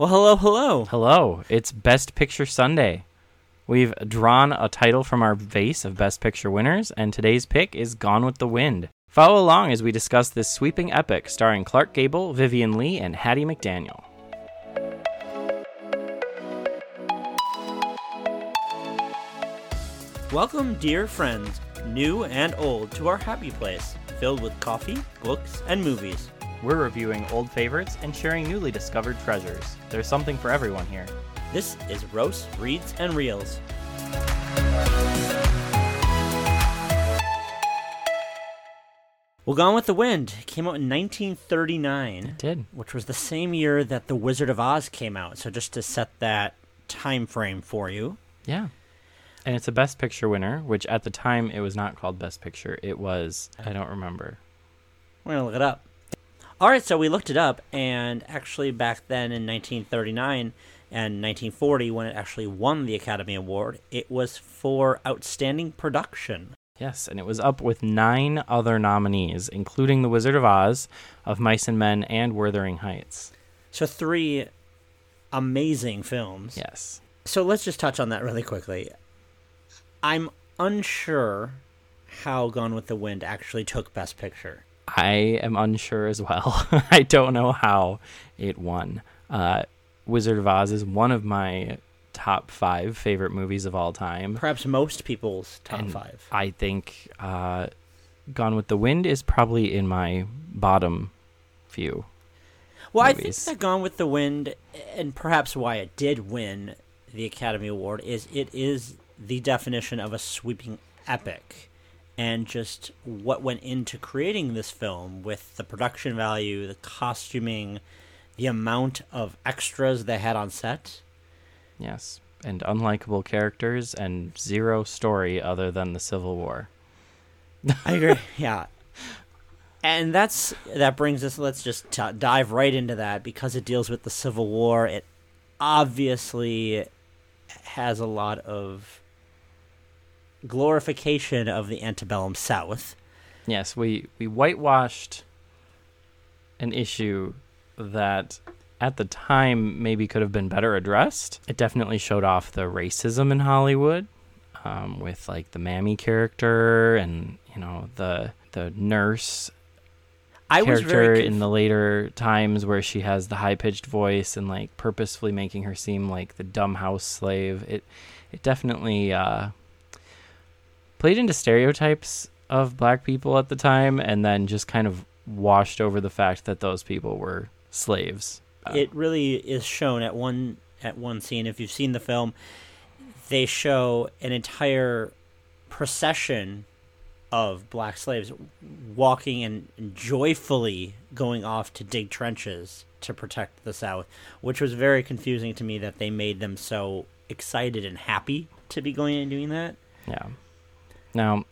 Well, hello. Hello. It's Best Picture Sunday. We've drawn a title from our vase of Best Picture winners, and today's pick is Gone with the Wind. Follow along as we discuss this sweeping epic starring Clark Gable, Vivian Lee, and Hattie McDaniel. Welcome, dear friends, new and old, to our happy place, filled with coffee, books, and movies. We're reviewing old favorites and sharing newly discovered treasures. There's something for everyone here. This is Roast, Reads, and Reels. Well, Gone with the Wind came out in 1939. It did. Which was the same year that The Wizard of Oz came out. So just to set that time frame for you. Yeah. And it's a Best Picture winner, which at the time it was not called Best Picture. It was, I don't remember. We're going to look it up. All right, so we looked it up, and actually back then in 1939 and 1940, when it actually won the Academy Award, it was for Outstanding Production. Yes, and it was up with 9 other nominees, including The Wizard of Oz, Of Mice and Men, and Wuthering Heights. So 3 amazing films. Yes. So let's just touch on that really quickly. I'm unsure how Gone with the Wind actually took Best Picture. I am unsure as well. I don't know how it won. Wizard of Oz is one of my top 5 favorite movies of all time. Perhaps most people's top 5. I think Gone with the Wind is probably in my bottom few. Well, movies. I think that Gone with the Wind, and perhaps why it did win the Academy Award, is it is the definition of a sweeping epic, and just what went into creating this film with the production value, the costuming, the amount of extras they had on set. Yes, and unlikable characters and zero story other than the Civil War. I agree, yeah. And that brings us, let's just dive right into that, because it deals with the Civil War. It obviously has a lot of glorification of the antebellum South. Yes, we whitewashed an issue that at the time maybe could have been better addressed. It definitely showed off the racism in Hollywood with like the mammy character and, you know, the nurse character in the later times where she has the high-pitched voice and like purposefully making her seem like the dumb house slave. It definitely played into stereotypes of black people at the time and then just kind of washed over the fact that those people were slaves. It really is shown at one scene. If you've seen the film, they show an entire procession of black slaves walking and joyfully going off to dig trenches to protect the South, which was very confusing to me that they made them so excited and happy to be going and doing that. Yeah. Now,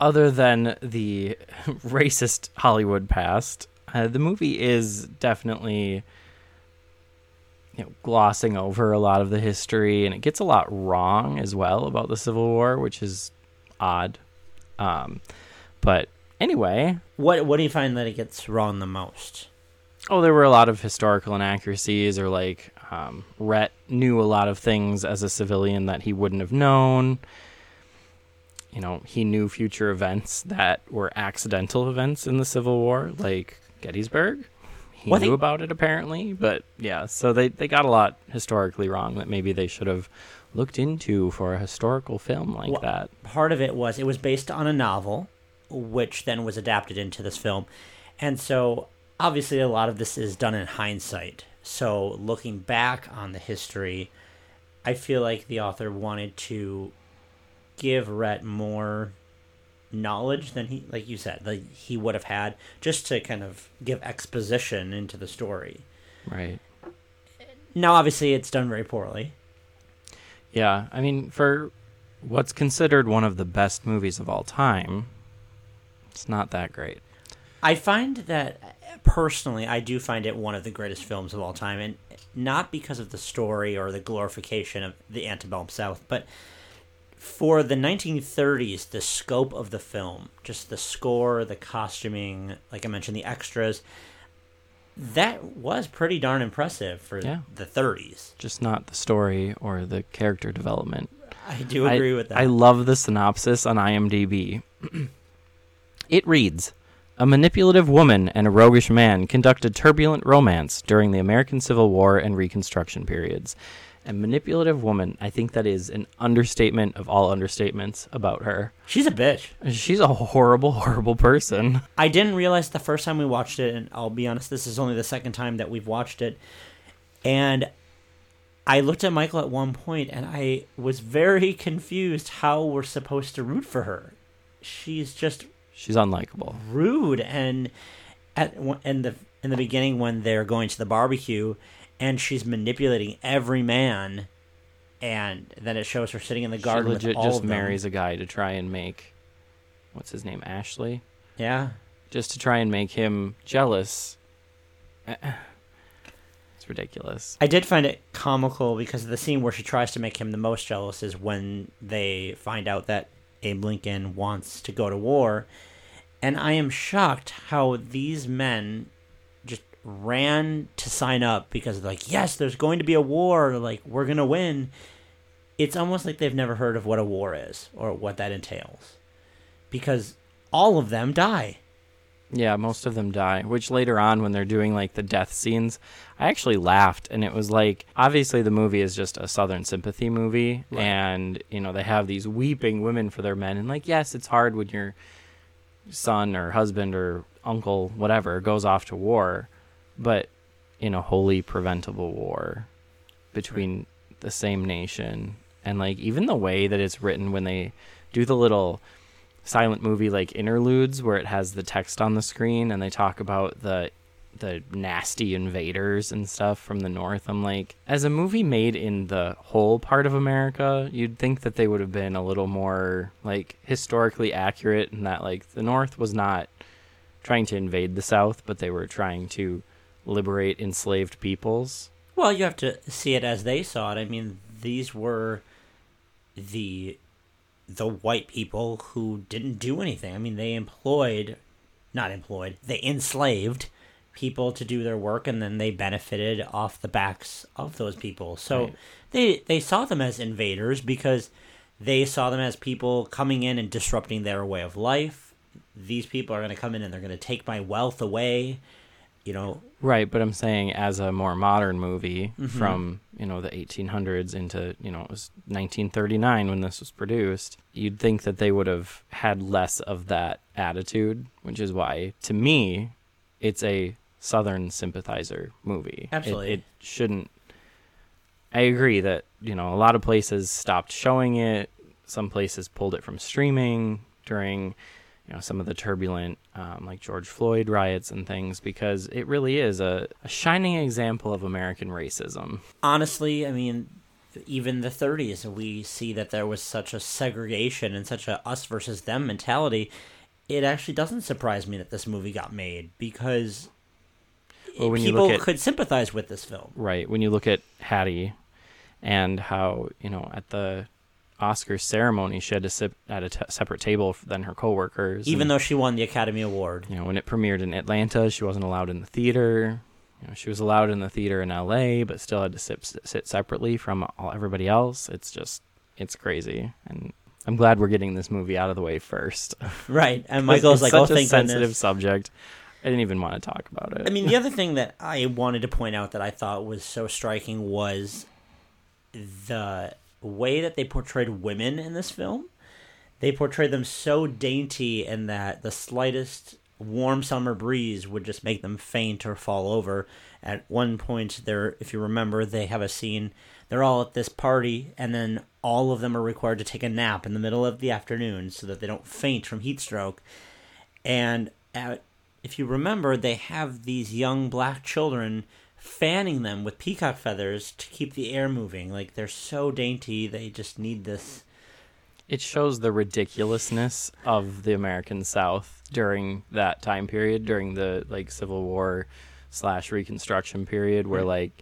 other than the racist Hollywood past, the movie is definitely, you know, glossing over a lot of the history, and it gets a lot wrong as well about the Civil War, which is odd. But anyway, what do you find that it gets wrong the most? Oh, there were a lot of historical inaccuracies, or like Rhett knew a lot of things as a civilian that he wouldn't have known. You know, he knew future events that were accidental events in the Civil War, like Gettysburg. He knew about it apparently, but yeah, so they got a lot historically wrong that maybe they should have looked into for a historical film like that. Part of it was based on a novel, which then was adapted into this film. And so obviously a lot of this is done in hindsight. So looking back on the history, I feel like the author wanted to give Rhett more knowledge than he, like you said, like he would have had, just to kind of give exposition into the story. Right. Now, obviously, it's done very poorly. Yeah, I mean, for what's considered one of the best movies of all time, it's not that great. I find that, personally, I do find it one of the greatest films of all time, and not because of the story or the glorification of the antebellum South, but for the 1930s, the scope of the film, just the score, the costuming, like I mentioned, the extras, that was pretty darn impressive for the 30s. Just not the story or the character development. I do agree with that. I love the synopsis on IMDb. It reads, "A manipulative woman and a roguish man conduct a turbulent romance during the American Civil War and Reconstruction periods." A manipulative woman, I think that is an understatement of all understatements about her. She's a bitch. She's a horrible, horrible person. I didn't realize the first time we watched it, and I'll be honest, this is only the second time that we've watched it. And I looked at Michael at one point, and I was very confused how we're supposed to root for her. She's unlikable. Rude. And in the beginning when they're going to the barbecue, and she's manipulating every man, and then it shows her sitting in the garden with all of them. She legit just marries a guy to try and make, what's his name, Ashley? Yeah. Just to try and make him jealous. It's ridiculous. I did find it comical because the scene where she tries to make him the most jealous is when they find out that Abe Lincoln wants to go to war, and I am shocked how these men ran to sign up because they're like, yes, there's going to be a war, like, we're gonna win. It's almost like they've never heard of what a war is or what that entails, because all of them die. Yeah, most of them die, which later on when they're doing like the death scenes, I actually laughed. And it was like, obviously the movie is just a Southern sympathy movie, right? And you know, they have these weeping women for their men, and like, yes, it's hard when your son or husband or uncle, whatever, goes off to war, but in a wholly preventable war between the same nation. And like, even the way that it's written when they do the little silent movie like interludes where it has the text on the screen and they talk about the nasty invaders and stuff from the North, I'm like, as a movie made in the whole part of America, you'd think that they would have been a little more like historically accurate, and that like the North was not trying to invade the South, but they were trying to liberate enslaved peoples. Well, you have to see it as they saw it. I mean, these were the white people who didn't do anything. I mean, they enslaved people to do their work, and then they benefited off the backs of those people. So right. They saw them as invaders because they saw them as people coming in and disrupting their way of life. These people are going to come in and they're going to take my wealth away. You know, right, but I'm saying as a more modern movie, mm-hmm. from, you know, the 1800s into, you know, it was 1939 when this was produced, you'd think that they would have had less of that attitude, which is why, to me, it's a Southern sympathizer movie. Absolutely. It shouldn't... I agree that, you know, a lot of places stopped showing it, some places pulled it from streaming during... you know, some of the turbulent, like George Floyd riots and things, because it really is a shining example of American racism. Honestly, I mean, even the 30s, we see that there was such a segregation and such a us versus them mentality. It actually doesn't surprise me that this movie got made, because people could sympathize with this film. Right. When you look at Hattie and how, you know, at the Oscar ceremony, she had to sit at a separate table than her coworkers, even though she won the Academy Award. You know, when it premiered in Atlanta, she wasn't allowed in the theater. You know, she was allowed in the theater in LA, but still had to sit separately from everybody else. It's crazy, and I'm glad we're getting this movie out of the way first. Right, and Michael's like, "Oh, thank goodness." Such a sensitive subject. I didn't even want to talk about it. I mean, the other thing that I wanted to point out that I thought was so striking was the way that they portrayed women in this film. They portrayed them so dainty, in that the slightest warm summer breeze would just make them faint or fall over. At one point, if you remember, they have a scene, they're all at this party, and then all of them are required to take a nap in the middle of the afternoon so that they don't faint from heat stroke. And if you remember, they have these young black children fanning them with peacock feathers to keep the air moving. Like, they're so dainty, they just need this. It shows the ridiculousness of the American South during that time period, during the like Civil War / Reconstruction period, where like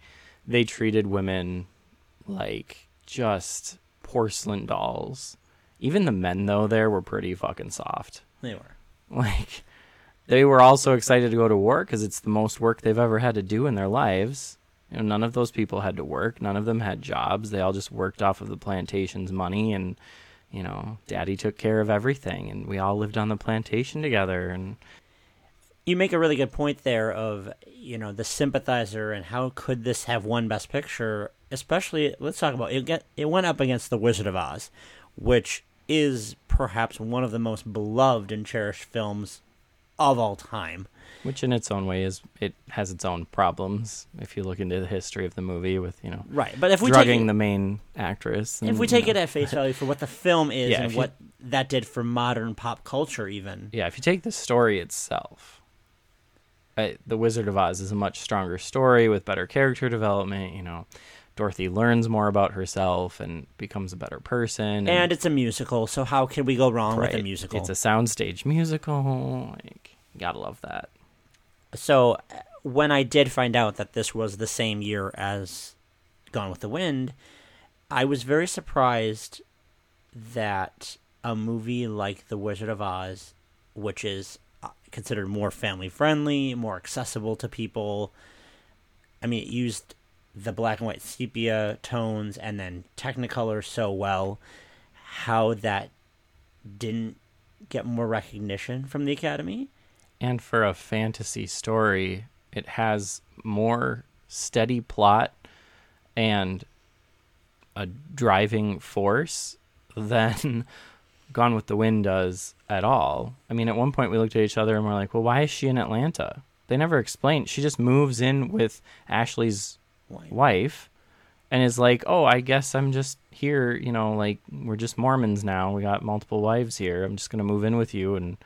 they treated women like just porcelain dolls. Even the men, though, there were pretty fucking soft. They were like, They were also excited to go to work because it's the most work they've ever had to do in their lives. You know, none of those people had to work. None of them had jobs. They all just worked off of the plantation's money, and, you know, Daddy took care of everything, and we all lived on the plantation together. And you make a really good point there of, you know, the sympathizer and how could this have won Best Picture, especially, let's talk about it. It went up against The Wizard of Oz, which is perhaps one of the most beloved and cherished films of all time. Which in its own way is, it has its own problems if you look into the history of the movie with, you know, right. But if we drugging take it, the main actress. And, if we take it at face value for what the film is and what that did for modern pop culture even. Yeah, if you take the story itself, The Wizard of Oz is a much stronger story with better character development, you know. Dorothy learns more about herself and becomes a better person. And it's a musical, so how can we go wrong with a musical? It's a soundstage musical. Like, you gotta love that. So when I did find out that this was the same year as Gone with the Wind, I was very surprised that a movie like The Wizard of Oz, which is considered more family-friendly, more accessible to people, I mean, it used the black and white sepia tones and then Technicolor so well, how that didn't get more recognition from the Academy. And for a fantasy story, it has more steady plot and a driving force than Gone with the Wind does at all. I mean, at one point we looked at each other and we're like, well, why is she in Atlanta? They never explain. She just moves in with Ashley's wife and is like, oh, I guess I'm just here, you know, like, we're just Mormons now, we got multiple wives here, I'm just gonna move in with you. And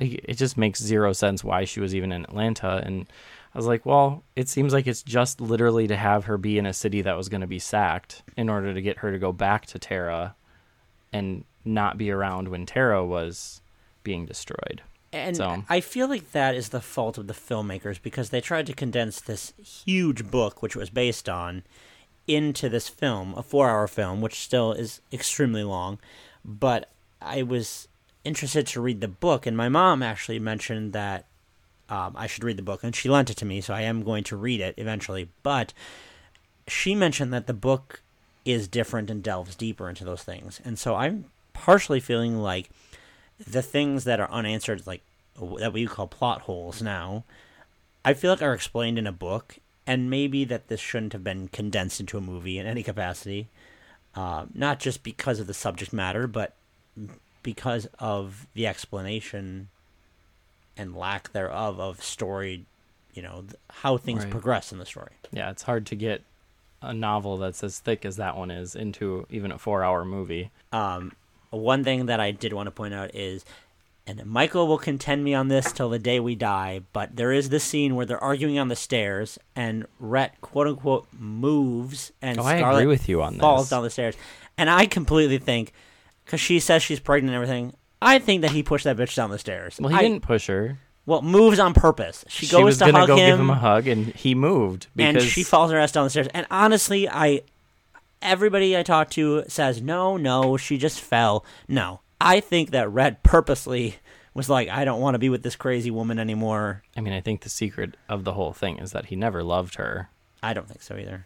it just makes zero sense why she was even in Atlanta. And I was like, well, it seems like it's just literally to have her be in a city that was going to be sacked in order to get her to go back to Terra and not be around when Terra was being destroyed. And so, I feel like that is the fault of the filmmakers, because they tried to condense this huge book, which it was based on, into this film, a 4-hour film, which still is extremely long. But I was interested to read the book, and my mom actually mentioned that I should read the book, and she lent it to me, so I am going to read it eventually. But she mentioned that the book is different and delves deeper into those things. And so I'm partially feeling like the things that are unanswered, like that we call plot holes now, I feel like are explained in a book, and maybe that this shouldn't have been condensed into a movie in any capacity, not just because of the subject matter, but because of the explanation and lack thereof of story, you know, how things progress in the story. Yeah, it's hard to get a novel that's as thick as that one is into even a 4-hour movie. One thing that I did want to point out is, and Michael will contend me on this till the day we die, but there is this scene where they're arguing on the stairs, and Rhett, quote-unquote, moves, and I agree with you on this. Falls down the stairs. And I completely think, because she says she's pregnant and everything, I think that he pushed that bitch down the stairs. Well, he didn't push her. Well, moves on purpose. She goes to hug him. She was going to go give him a hug, and he moved. Because... And she falls her ass down the stairs. And honestly, everybody I talk to says, no, she just fell. No, I think that Red purposely was like, I don't want to be with this crazy woman anymore. I mean, I think the secret of the whole thing is that he never loved her. I don't think so either.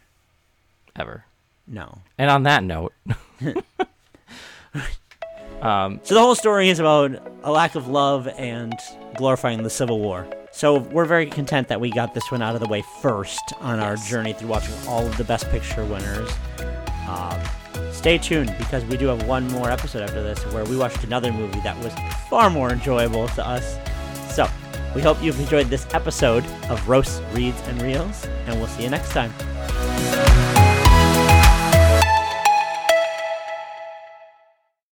Ever. No. And on that note. So the whole story is about a lack of love and glorifying the Civil War. So we're very content that we got this one out of the way first on our journey through watching all of the Best Picture winners. Stay tuned, because we do have one more episode after this where we watched another movie that was far more enjoyable to us. So we hope you've enjoyed this episode of Roast, Reads, and Reels, and we'll see you next time.